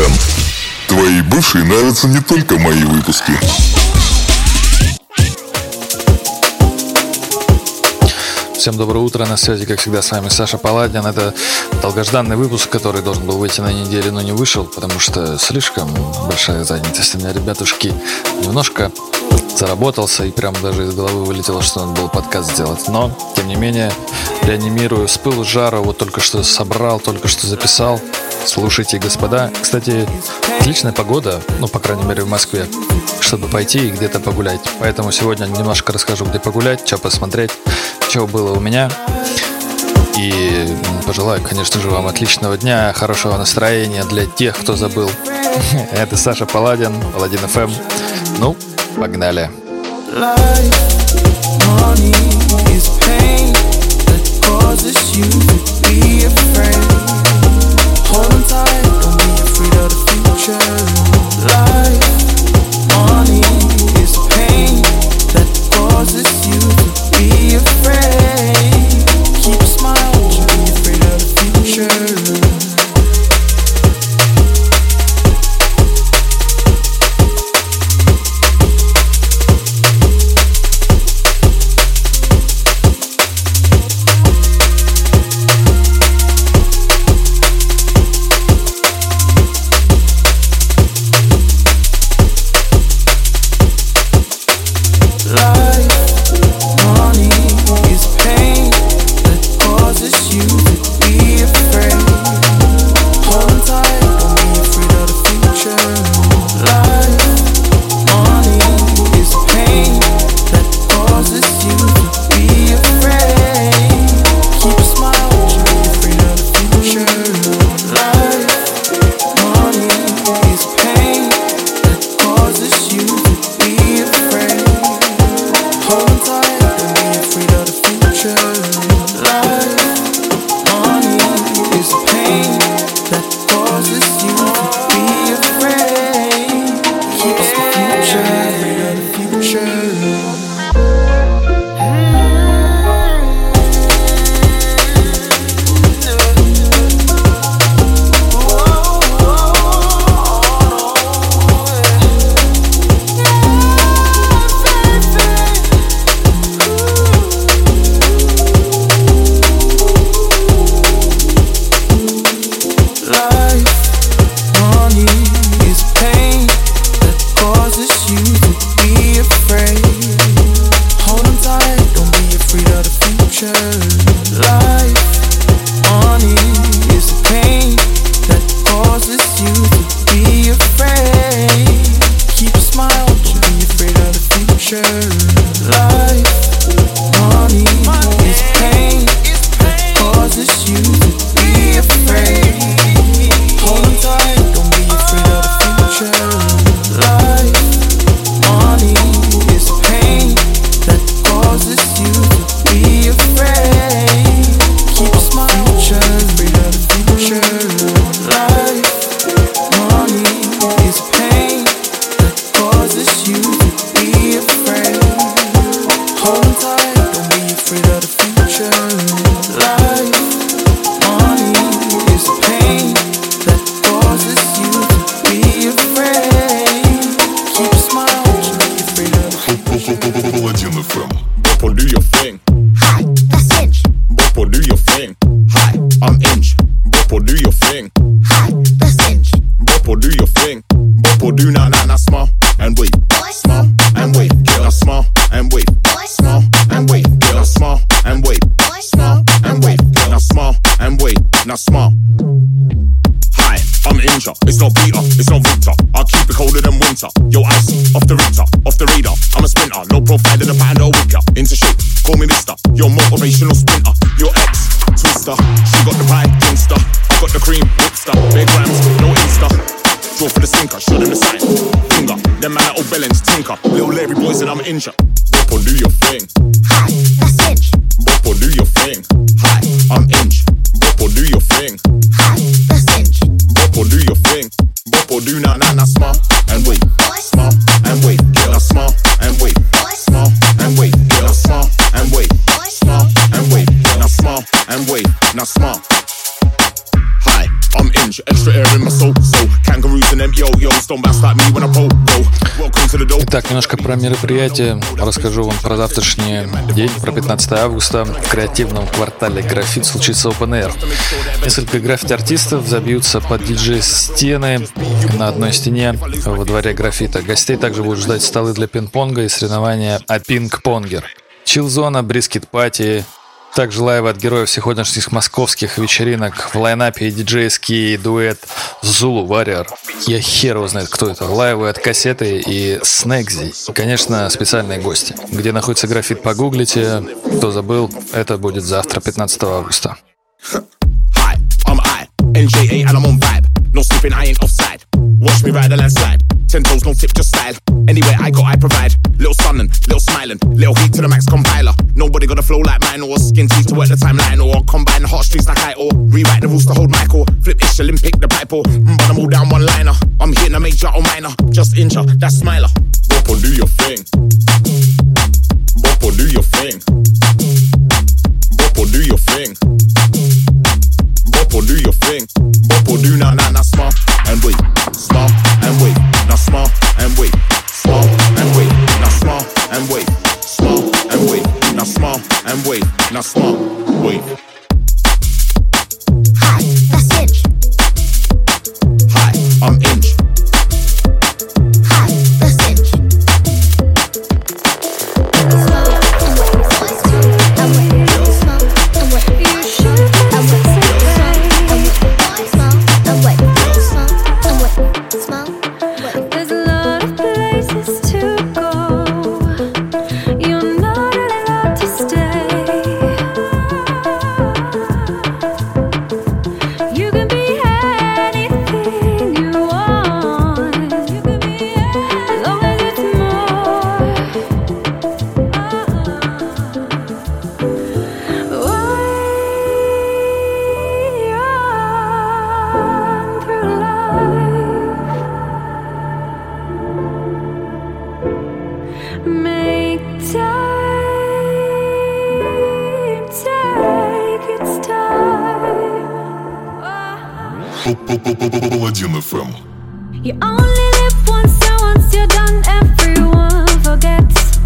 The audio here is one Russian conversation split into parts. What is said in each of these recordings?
FM. Твоей бывшей нравятся не только мои выпуски. Всем доброе утро, на связи, как всегда, с вами Саша Паладин. Это долгожданный выпуск, который должен был выйти на неделю, но не вышел, потому что слишком большая занятость. У меня, ребятушки, немножко заработался, и прям даже из головы вылетело, что надо было подкаст сделать. Но, тем не менее, реанимирую с пылу, с жару, вот только что собрал, только что записал. Слушайте, господа. Кстати, отличная погода, ну, по крайней мере, в Москве, чтобы пойти и где-то погулять. Поэтому сегодня немножко расскажу, где погулять, что посмотреть, что было у меня. И пожелаю, конечно же, вам отличного дня, хорошего настроения для тех, кто забыл. Это Саша Паладин, Paladin FM. Ну, погнали. Extra air in my soul, so kangaroo Итак, немножко про мероприятие. Расскажу вам про завтрашний день, про 15 августа. В креативном квартале «Графит» случится Open Air. Несколько граффити-артистов забьются под диджей-стены на одной стене во дворе «Графита». Гостей также будут ждать столы для пинг-понга и соревнования «А пинг-понгер». Чилл-зона, брискет-пати. Также лайвы от героев сегодняшних московских вечеринок. В лайнапе и диджейский дуэт Zulu Warrior. Я хер его знает, кто это. Лайвы от кассеты и Снэкзи. И, конечно, специальные гости. Где находится графит, погуглите. Кто забыл, это будет завтра, 15 августа. Ten toes, no tip, just style. Anywhere I go, I provide. Little sunnin', little smiling, little heat to the max compiler. Nobody got a flow like mine, or skin teeth to work the timeline, or combine the heartstrings like I, or rewrite the rules to hold Michael. Flip ish, Olympic, the Bible. But I'm all down one liner. I'm hitting a major or minor. Just injure, that's smiler. Bop or do your thing. Bop or do your thing. Bop or do your thing. Bop or do your thing. Bop or do now, now, now, smile and wait. Smile and wait. Now smile and wait, smile and wait, now smile and wait, smile and wait, now smile and wait, now smile, wait. Hi, that's Inch. Hi, I'm Inch. Hi, that's Inch. Smile and wait, smile and wait, smile and wait, you sure? And wait, smile and wait, smile and wait, smile. Paladin FM. You only live once, so once you're done, everyone forgets.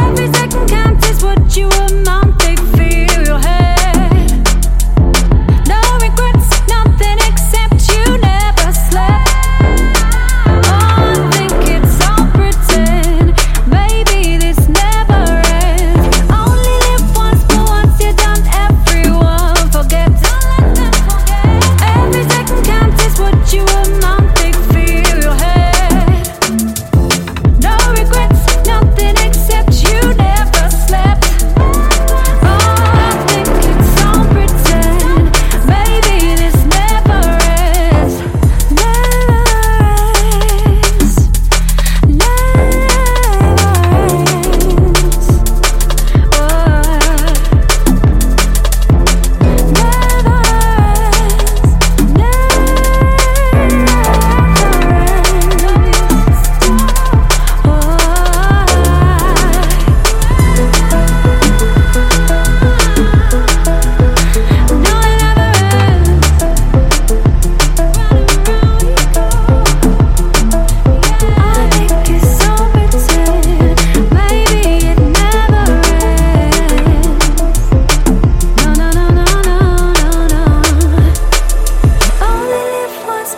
Every second counts is what you amount, they feel your head. No regrets, nothing except you never slept. Oh, I think it's all pretend, baby, this never ends. You only live once,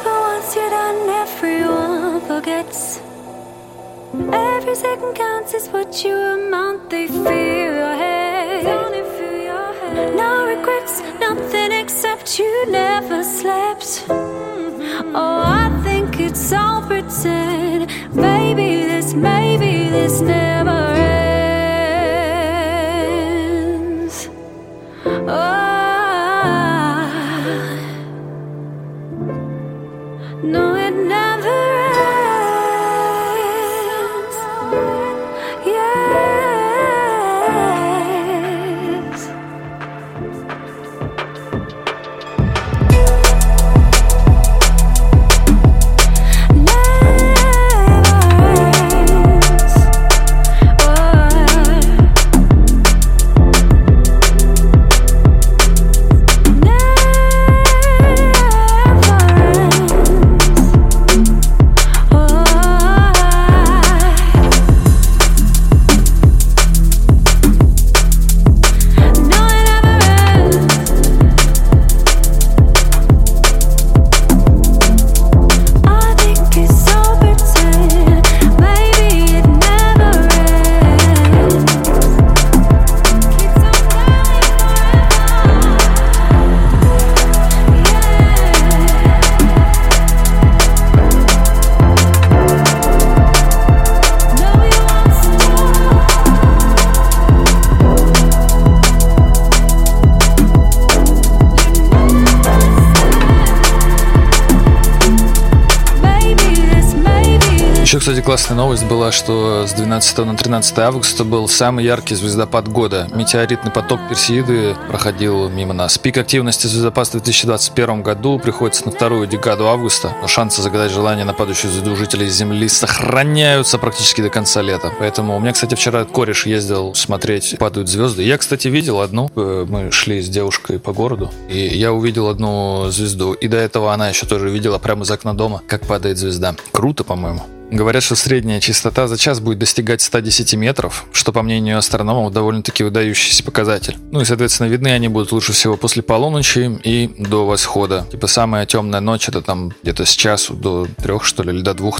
but once you're done, everyone forgets. Don't let them forget. Every second is what you amount, they feel your head. No regrets, nothing except you never slept. Oh, I think it's all pretend, baby, this never ends. Never ends. Never ends. Oh. Every second counts is what you amount, they feel your head. No regrets, nothing except you never slept. Oh, I think it's all pretend, baby, this never ends. Oh, no, it never ends. Yes. Never Еще, кстати, классная новость была, что с 12 на 13 августа был самый яркий звездопад года. Метеоритный поток Персеиды проходил мимо нас. Пик активности звездопада в 2021 году приходится на вторую декаду августа, но шансы загадать желание на падающую звезду жителей Земли сохраняются практически до конца лета. Поэтому у меня, кстати, вчера кореш ездил смотреть, падают звезды. Я, кстати, видел одну. Мы шли с девушкой по городу, и я увидел одну звезду. И до этого она еще тоже видела прямо из окна дома, как падает звезда. Круто, по-моему. Говорят, что средняя частота за час будет достигать 110 метров, что, по мнению астрономов, довольно-таки выдающийся показатель. Ну и, соответственно, видны они будут лучше всего после полуночи и до восхода. Типа самая темная ночь, это там где-то с часу до 3, что ли, или до 2,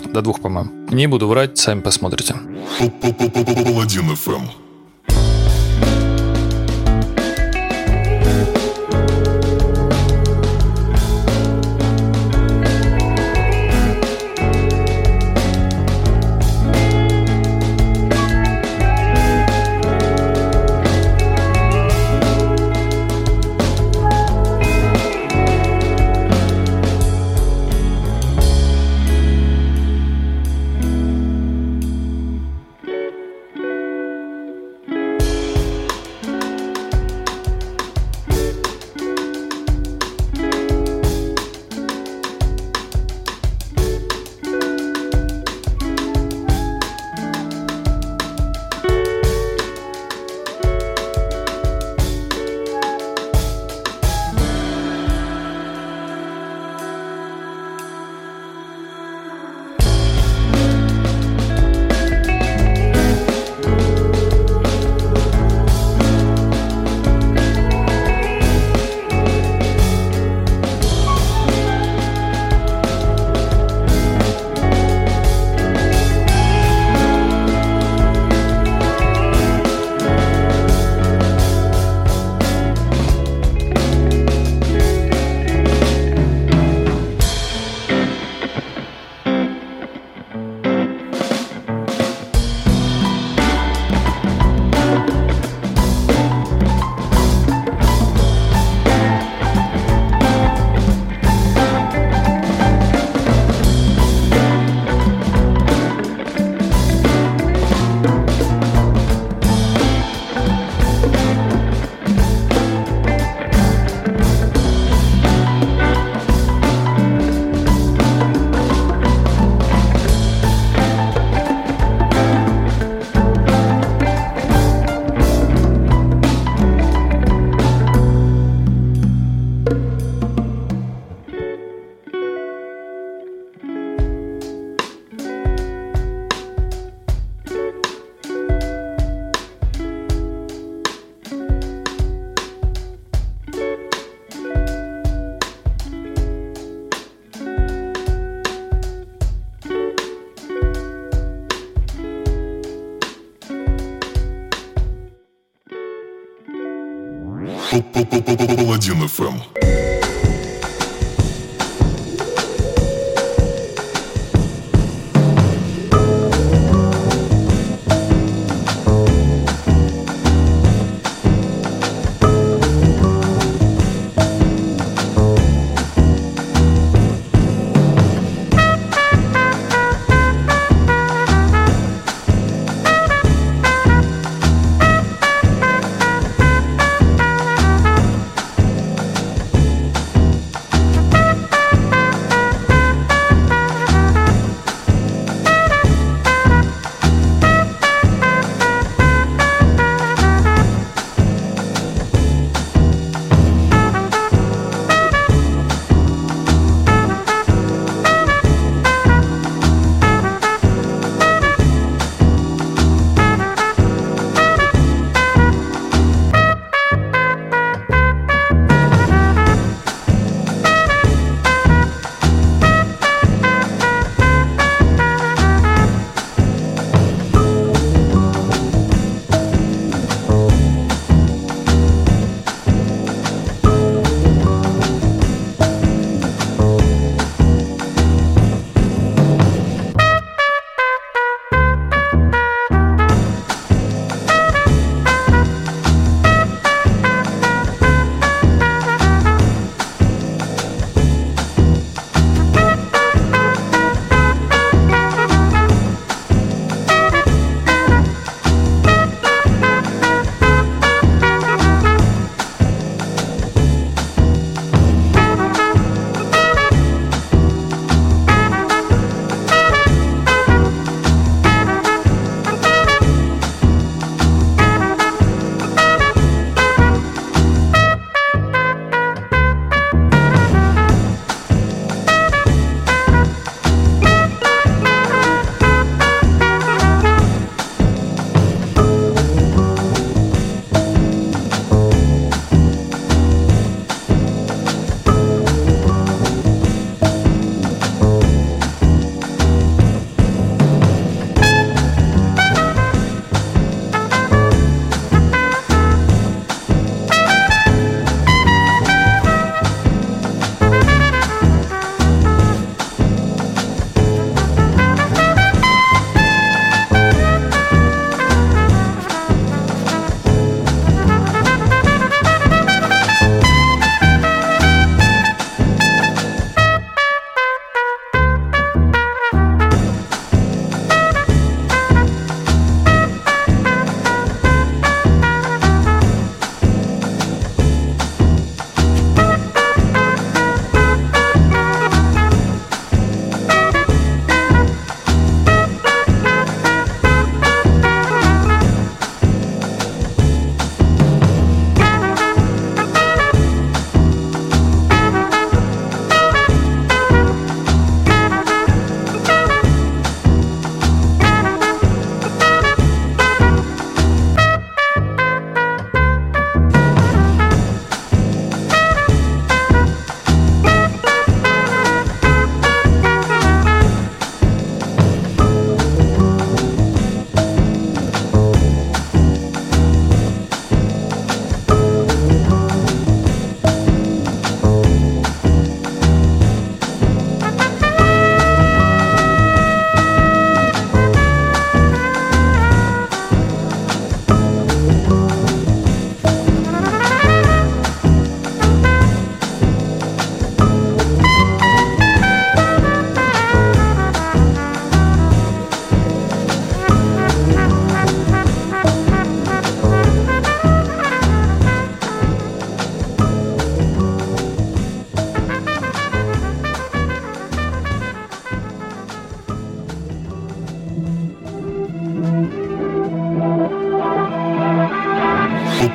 по-моему. Не буду врать, сами посмотрите. Паладин FM. Паладин FM.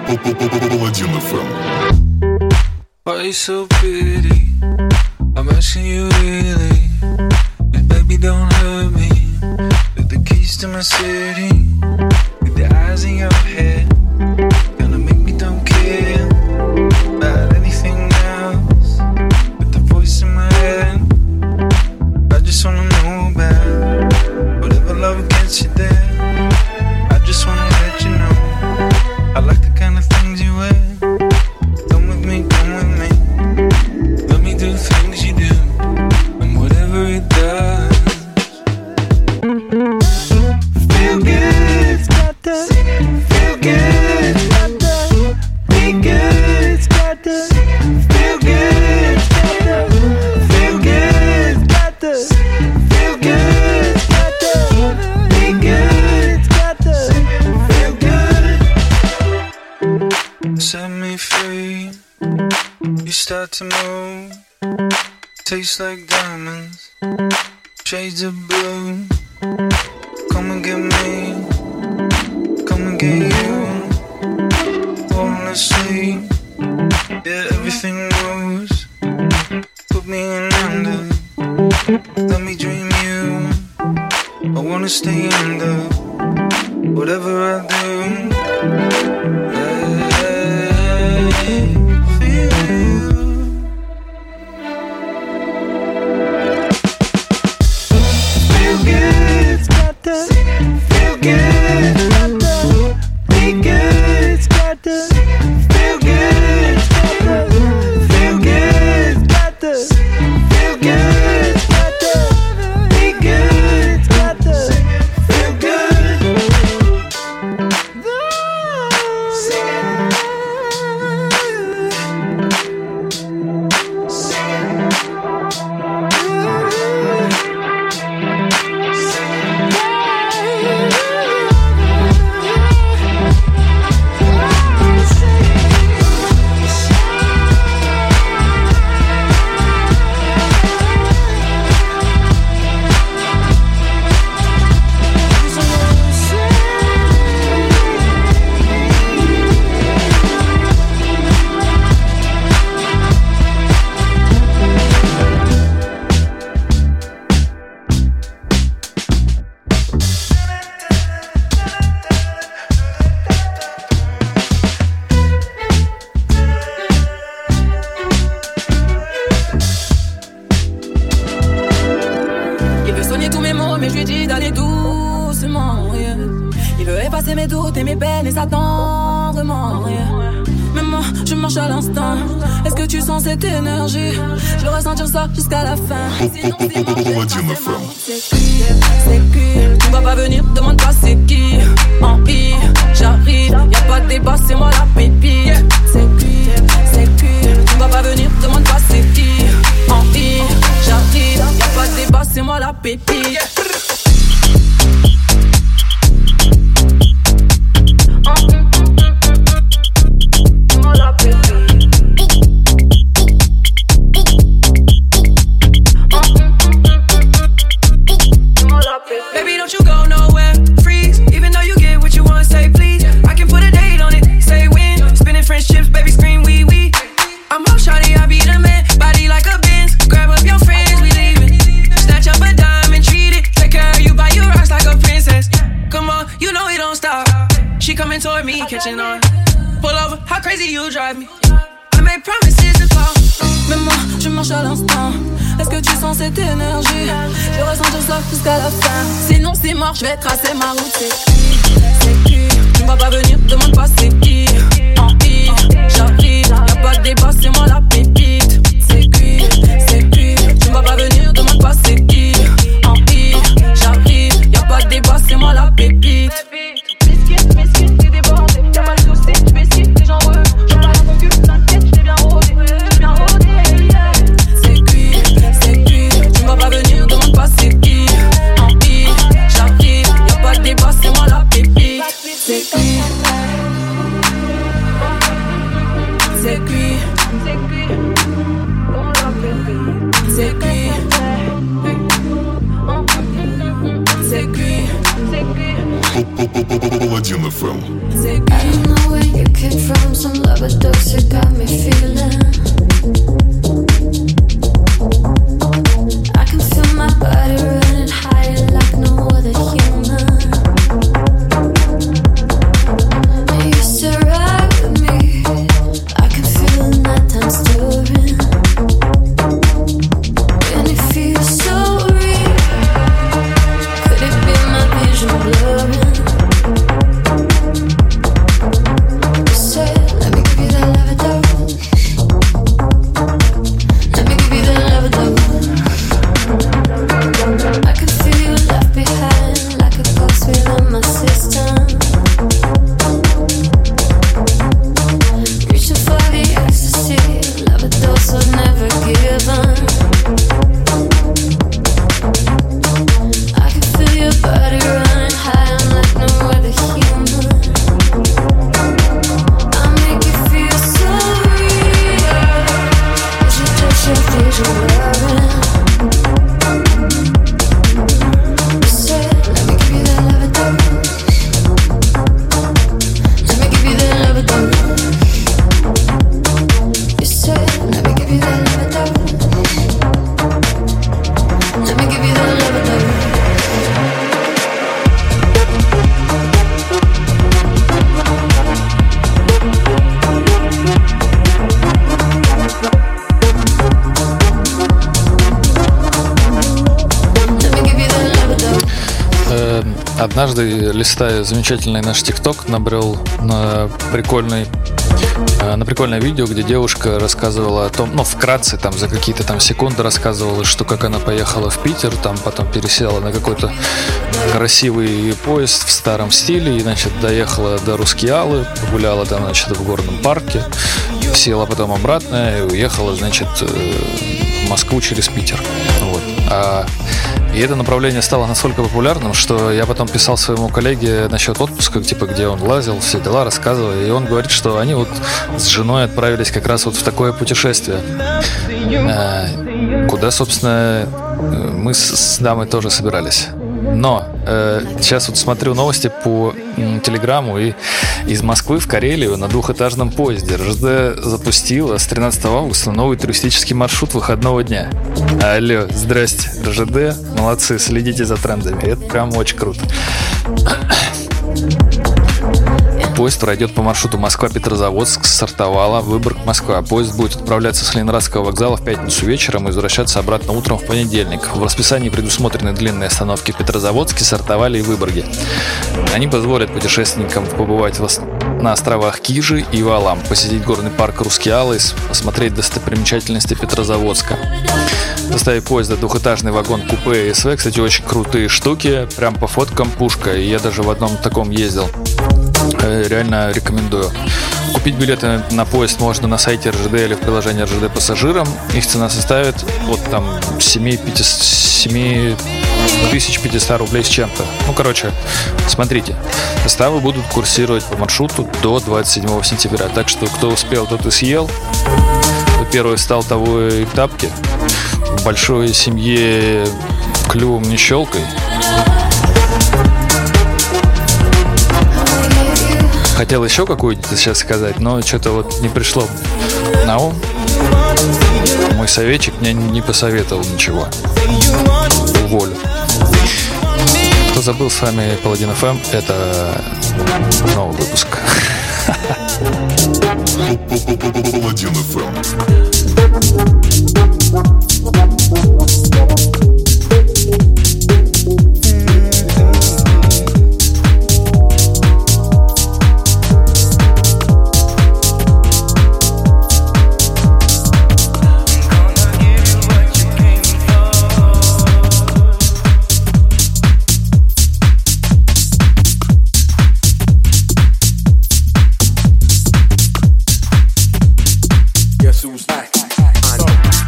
Paladin FM. Why are you so pretty? I'm asking you really. And baby, don't hurt me. With the keys to my city, with the eyes in your head. Tastes like diamonds, shades of blue. Come and get me, come and get you. Falling asleep, yeah, everything moves. Put me in under, let me dream you. I wanna stay under, whatever I do. Paladin FM. Однажды, листая замечательный наш ТикТок, набрел на прикольное видео, где девушка рассказывала о том, вкратце, там, за какие-то там секунды рассказывала, что как она поехала в Питер, там, потом пересела на какой-то красивый поезд в старом стиле и, значит, доехала до Рускеалы, погуляла там, значит, в горном парке, села потом обратно и уехала, значит, в Москву через Питер. Вот. И это направление стало настолько популярным, что я потом писал своему коллеге насчет отпуска, типа, где он лазил, все дела, рассказывал. И он говорит, что они вот с женой отправились как раз вот в такое путешествие, куда, собственно, мы с дамой тоже собирались. Но сейчас вот смотрю новости по телеграмму, и из Москвы в Карелию на двухэтажном поезде РЖД запустила с 13 августа новый туристический маршрут выходного дня. Алло, здрасте, РЖД, молодцы, следите за трендами, это прям очень круто. Поезд пройдет по маршруту Москва-Петрозаводск, Сортавала, Выборг, Москва. Поезд будет отправляться с Ленинградского вокзала в пятницу вечером и возвращаться обратно утром в понедельник. В расписании предусмотрены длинные остановки в Петрозаводске, Сортавале и Выборге. Они позволят путешественникам побывать на островах Кижи и Валаам, посетить горный парк Рускеала и осмотреть достопримечательности Петрозаводска. В составе поезда двухэтажный вагон купе и СВ, кстати, очень крутые штуки, прям по фоткам пушка, и я даже в одном таком ездил. Реально рекомендую. Купить билеты на поезд можно на сайте РЖД или в приложении РЖД пассажирам. Их цена составит вот там 7500 рублей с чем-то. Смотрите. Составы будут курсировать по маршруту до 27 сентября. Так что кто успел, тот и съел. Кто первый встал, того и тапки. Большой семье клювом не щелкай. Хотел еще какую-то сейчас сказать, но что-то вот не пришло на ум. Мой советчик мне не посоветовал ничего. Уволю. Кто забыл, с вами Paladin FM. Это новый выпуск. Paladin FM. Who's back? I know.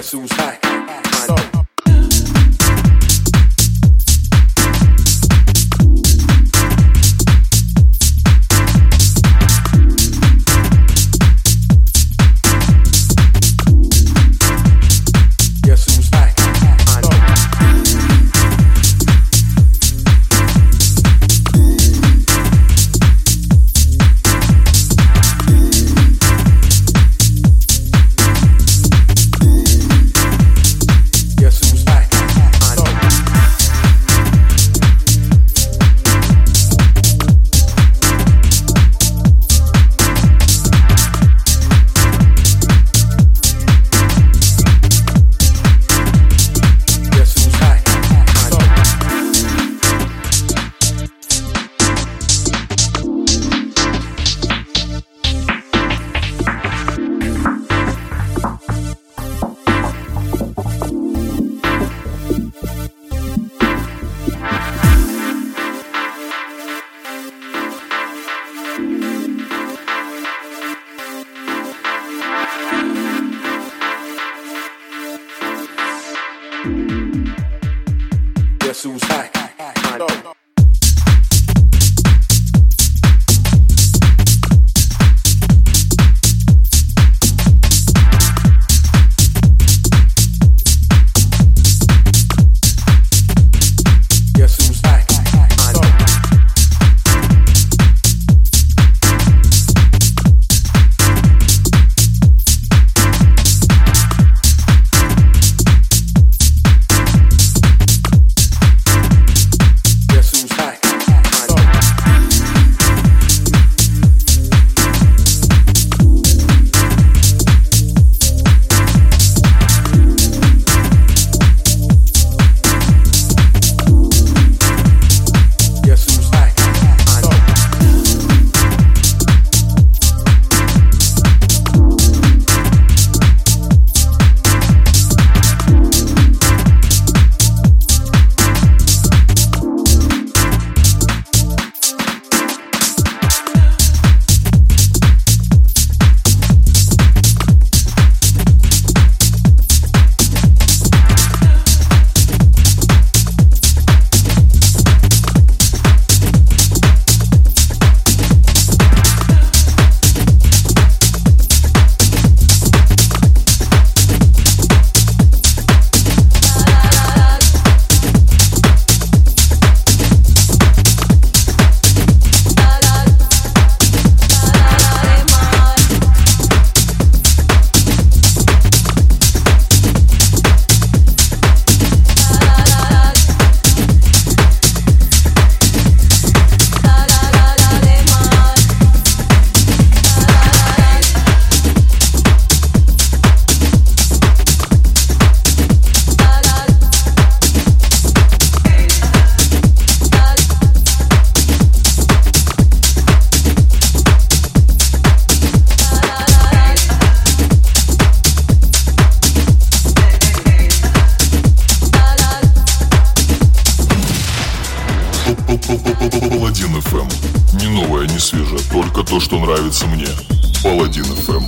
guess who's back? Паладин FM. Не новое, не свежее, только то, что нравится мне. Паладин FM.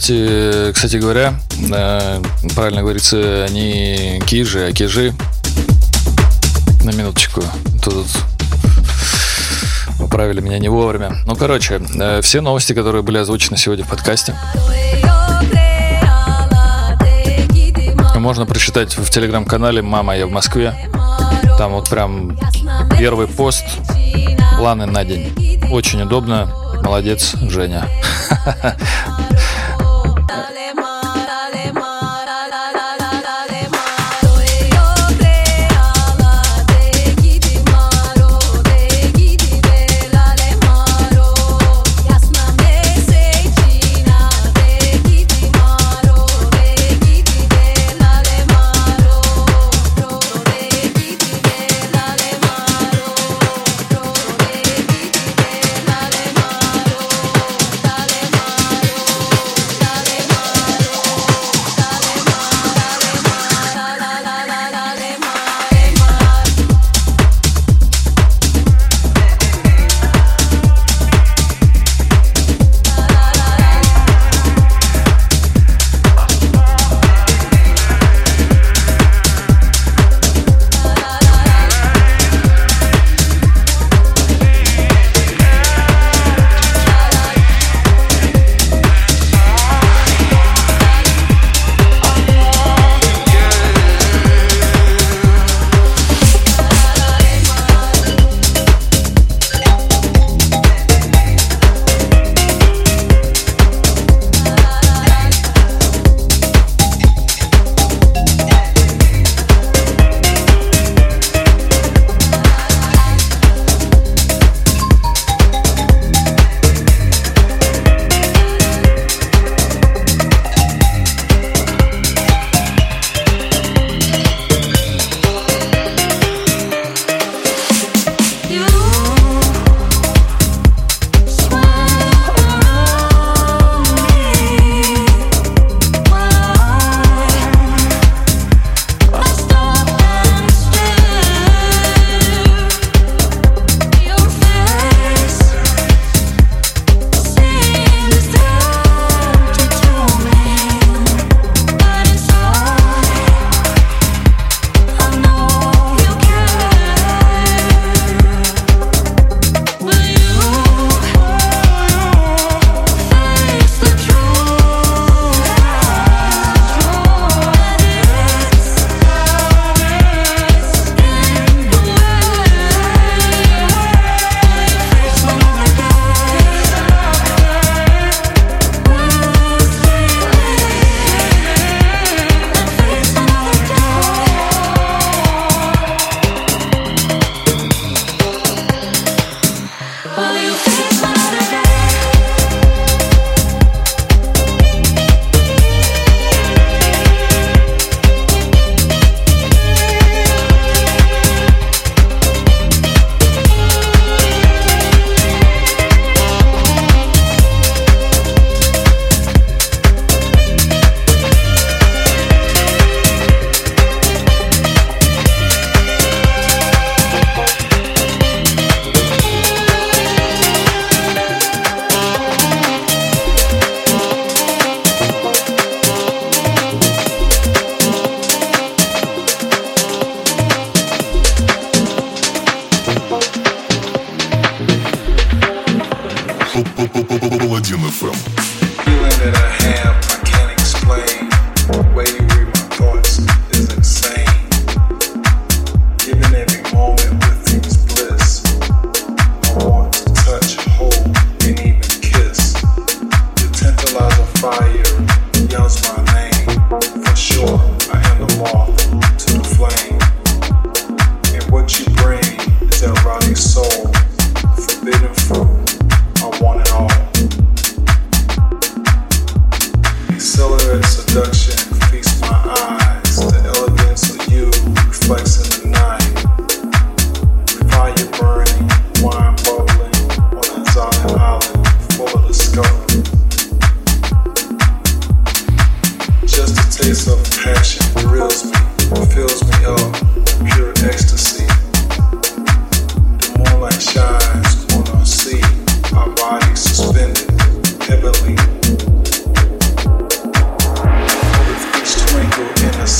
Кстати говоря, правильно говорится, не Кижи, а Кижи. на минуточку. Тут поправили меня не вовремя. Ну, короче, все новости, которые были озвучены сегодня в подкасте, можно прочитать в телеграм-канале «Мама, я в Москве». Там вот прям первый пост, планы на день. Очень удобно. Молодец, Женя.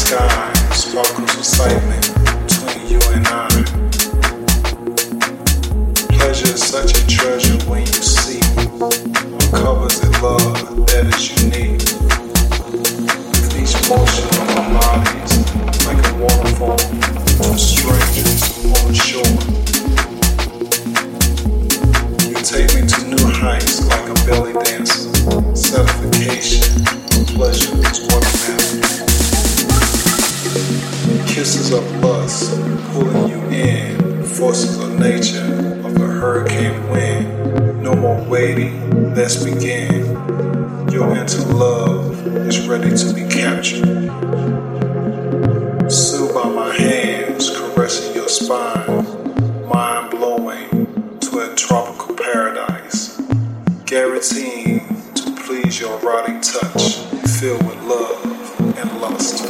Sky sparkles excitement between you and I. been waiting, let's begin. Your into love is ready to be captured. Sealed by my hands, caressing your spine, mind blowing to a tropical paradise. Guaranteed to please your rotting touch, filled with love and lust.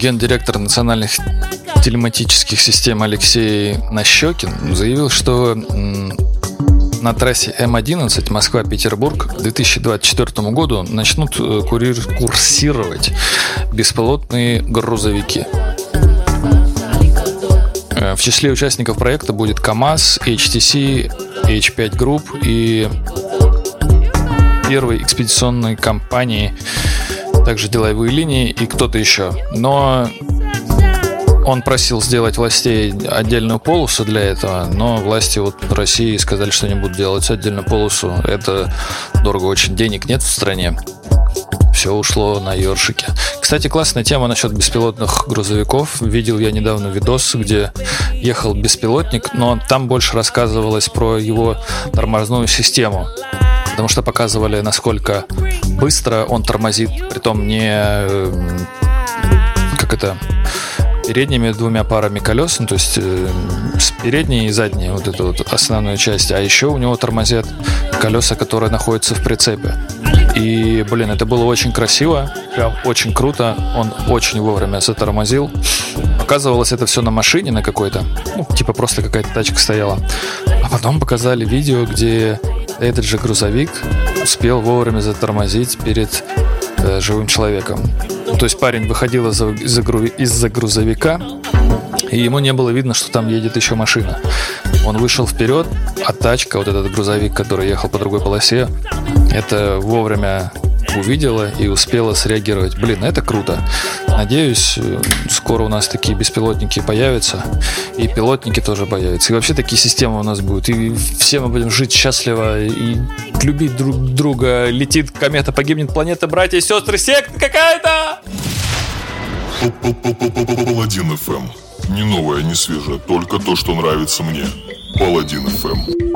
Гендиректор национальных телематических систем Алексей Нащекин заявил, что на трассе М-11 Москва-Петербург к 2024 году начнут курсировать беспилотные грузовики. В числе участников проекта будет КАМАЗ, HTC, H5 Group и первой экспедиционной компании, также деловые линии и кто-то еще. Но он просил сделать властей отдельную полосу для этого, но власти вот России сказали, что не будут делать отдельную полосу. Это дорого очень, денег нет в стране. Все ушло на ёршики. Кстати, классная тема насчет беспилотных грузовиков. Видел я недавно видос, где ехал беспилотник, но там больше рассказывалось про его тормозную систему, потому что показывали, насколько быстро он тормозит, притом не передними двумя парами колес, ну, то есть с передней и задней, вот эту вот основную часть, а еще у него тормозят колеса, которые находятся в прицепе. И, блин, это было очень красиво, прям очень круто, он очень вовремя затормозил. Показывалось это все на машине на какой-то, ну, типа просто какая-то тачка стояла. А потом показали видео, где этот же грузовик успел вовремя затормозить перед живым человеком. То есть парень выходил из-за грузовика, и ему не было видно, что там едет еще машина. Он вышел вперед, а тачка, вот этот грузовик, который ехал по другой полосе, это вовремя увидела и успела среагировать. Блин, это круто. Надеюсь, скоро у нас такие беспилотники появятся, и пилотники тоже появятся, и вообще такие системы у нас будут, и все мы будем жить счастливо и любить друг друга. Летит комета, погибнет планета, братья и сестры, секта какая-то! Паладин FM. Не новое, не свежее, только то, что нравится мне. Паладин FM.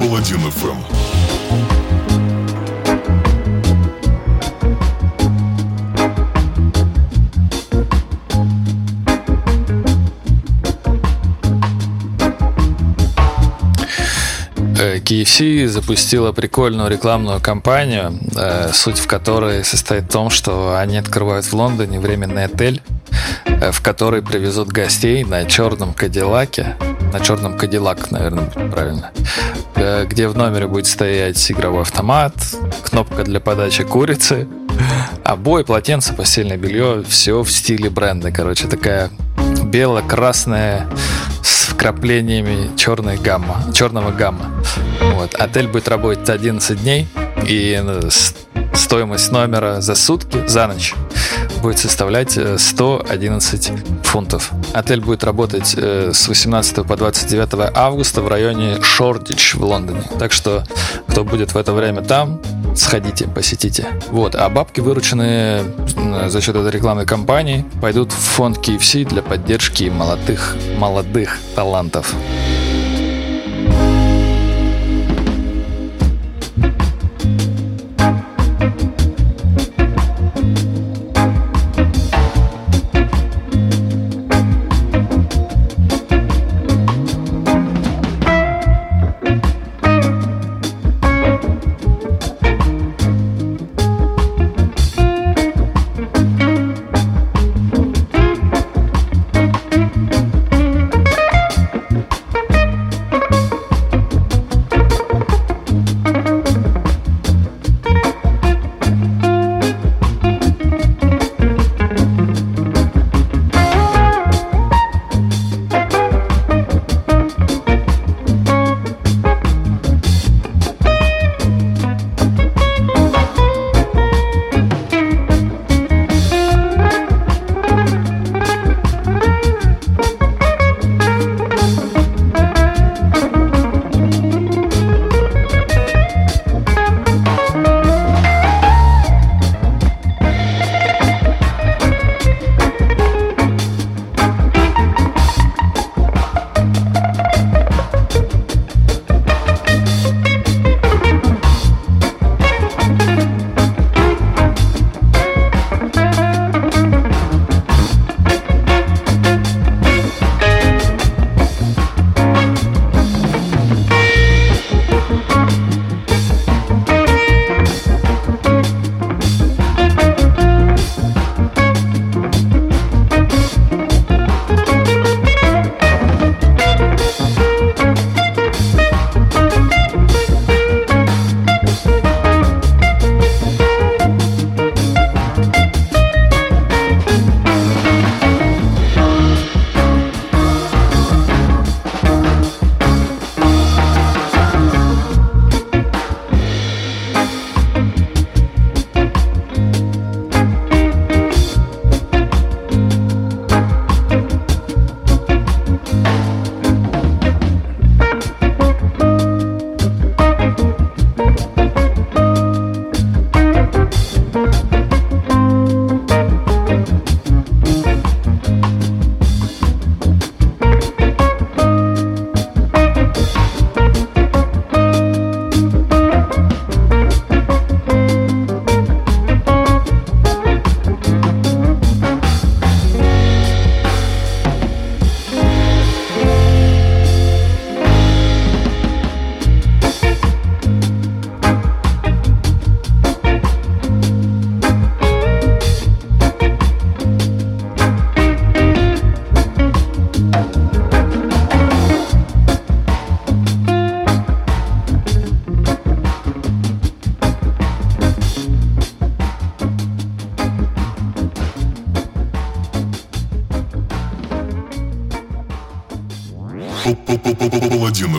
Паладин FM. KFC запустила прикольную рекламную кампанию, суть в которой состоит в том, что они открывают в Лондоне временный отель, в который привезут гостей на черном кадиллаке, на черном кадиллак, наверное, правильно, где в номере будет стоять игровой автомат, кнопка для подачи курицы, обои, полотенце, постельное белье, все в стиле бренда, короче, такая бело-красная с вкраплениями черного гамма. Вот. Отель будет работать 11 дней, и стоимость номера за сутки, за ночь, будет составлять 111 фунтов. Отель будет работать с 18 по 29 августа в районе Шордич в Лондоне. Так что, кто будет в это время там, сходите, посетите. Вот. А бабки, вырученные за счет этой рекламной кампании, пойдут в фонд KFC для поддержки молодых талантов. Паладин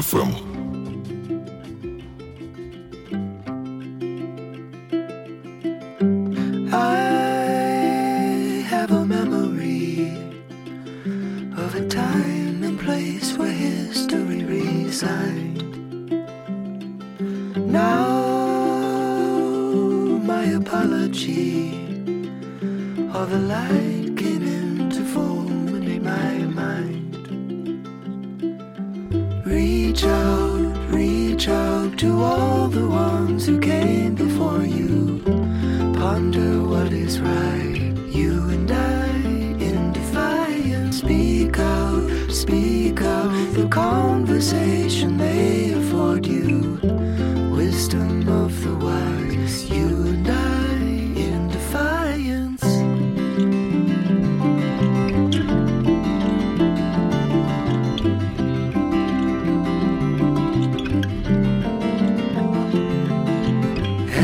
FM. Reach out. talk to all the ones who came before you. Ponder what is right, you and I in defiance. Speak out, the conversation may afford you wisdom of the wise, you and I in defiance.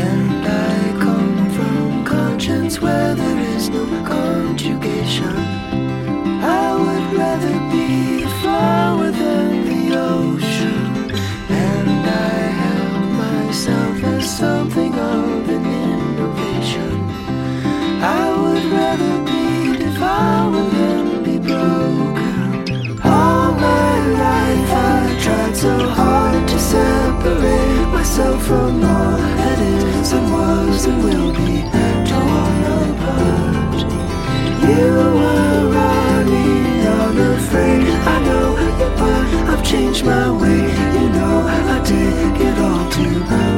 And I come from conscience where there is no conjugation. I would rather be a flower than the ocean. And I held myself as something of an innovation. I would rather be devoured than be broken. All my life I tried so hard to separate myself from all that is and was and will be torn apart. You were running unafraid, I know you, but I've changed my way. You know I take it all too hard.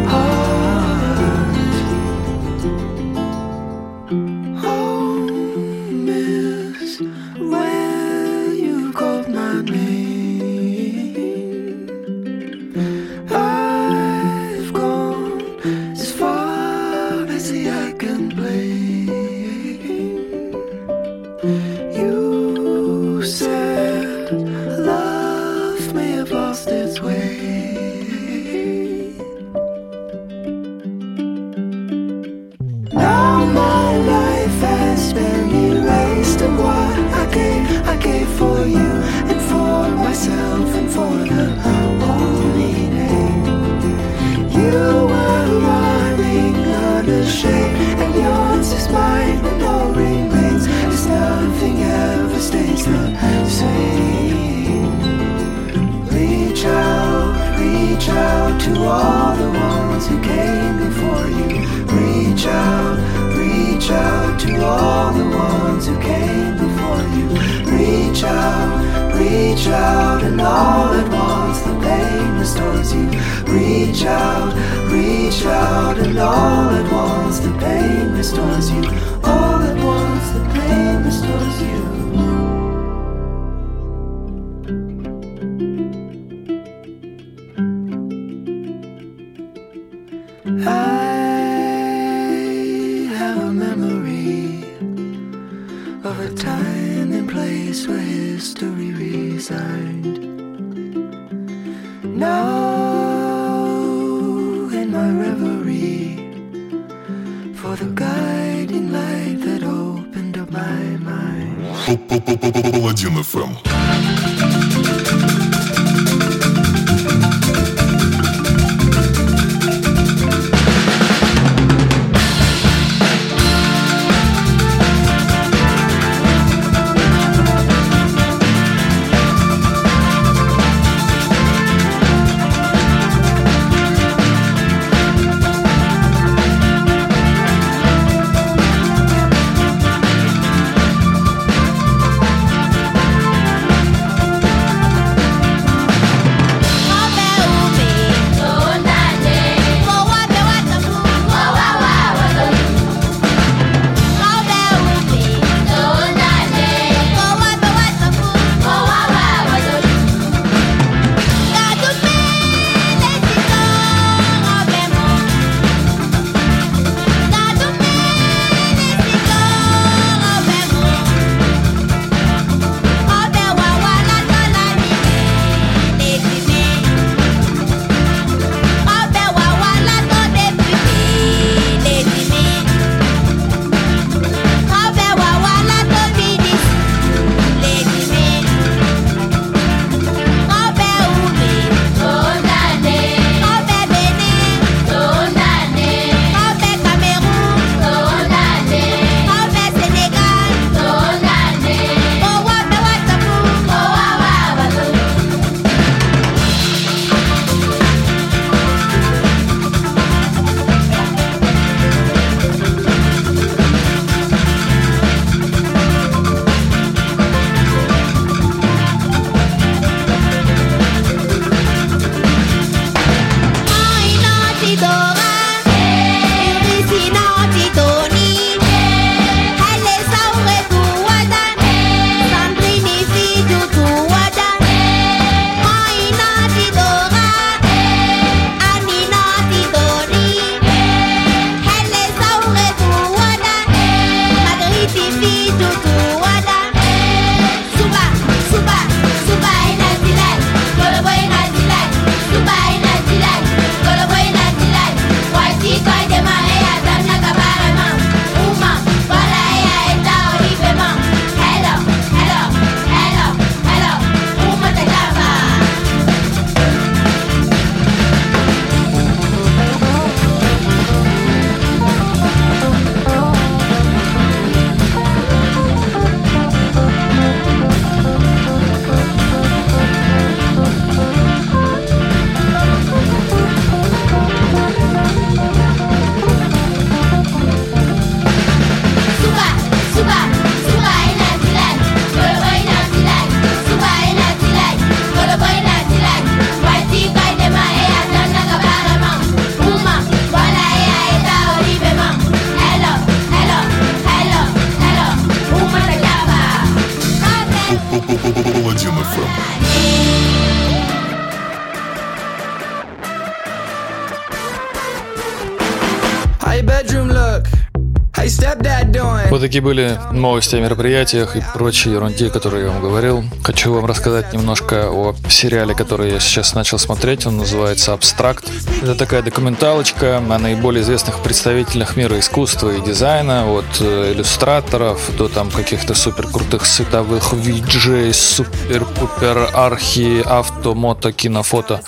Вот такие были новости о мероприятиях и прочей ерунде, которую я вам говорил. Хочу вам рассказать немножко о сериале, который я сейчас начал смотреть. Он называется «Абстракт». Это такая документалочка о наиболее известных представителях мира искусства и дизайна, от иллюстраторов до там каких-то суперкрутых световых виджей, супер-пупер архи, авто, мото, кинофото.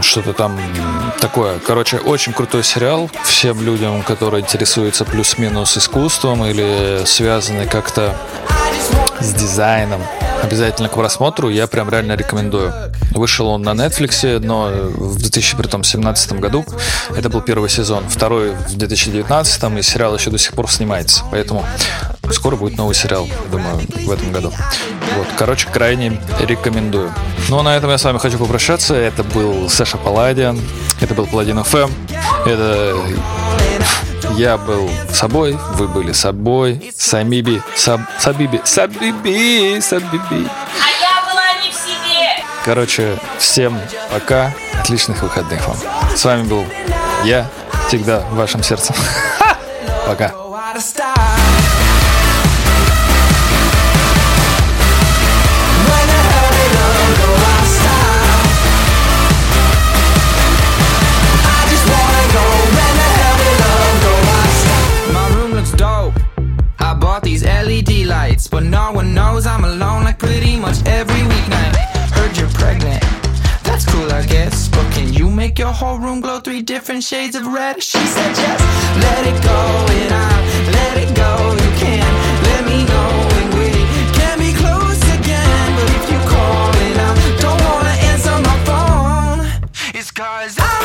Что-то там такое. Короче, очень крутой сериал. Всем людям, которые интересуются плюс-минус искусством или связаны как-то с дизайном, обязательно к просмотру, я прям реально рекомендую. Вышел он на Netflix, но в 2017 году. Это был первый сезон. Второй в 2019, и сериал еще до сих пор снимается. Поэтому скоро будет новый сериал, думаю, в этом году. Вот, короче, крайне рекомендую. Ну, а на этом я с вами хочу попрощаться. Это был Саша Паладин. Это был Paladin FM. Это... Я был собой, вы были собой. Самиби, Сабиби. А я была не в себе. Короче, всем пока. Отличных выходных вам. С вами был я, всегда в вашем сердце. Пока. These LED lights, but no one knows I'm alone like pretty much every weeknight. Heard you're pregnant, that's cool I guess, but can you make your whole room glow 3 different shades of red? She said yes, let it go and I let it go, you can let me know. Cause I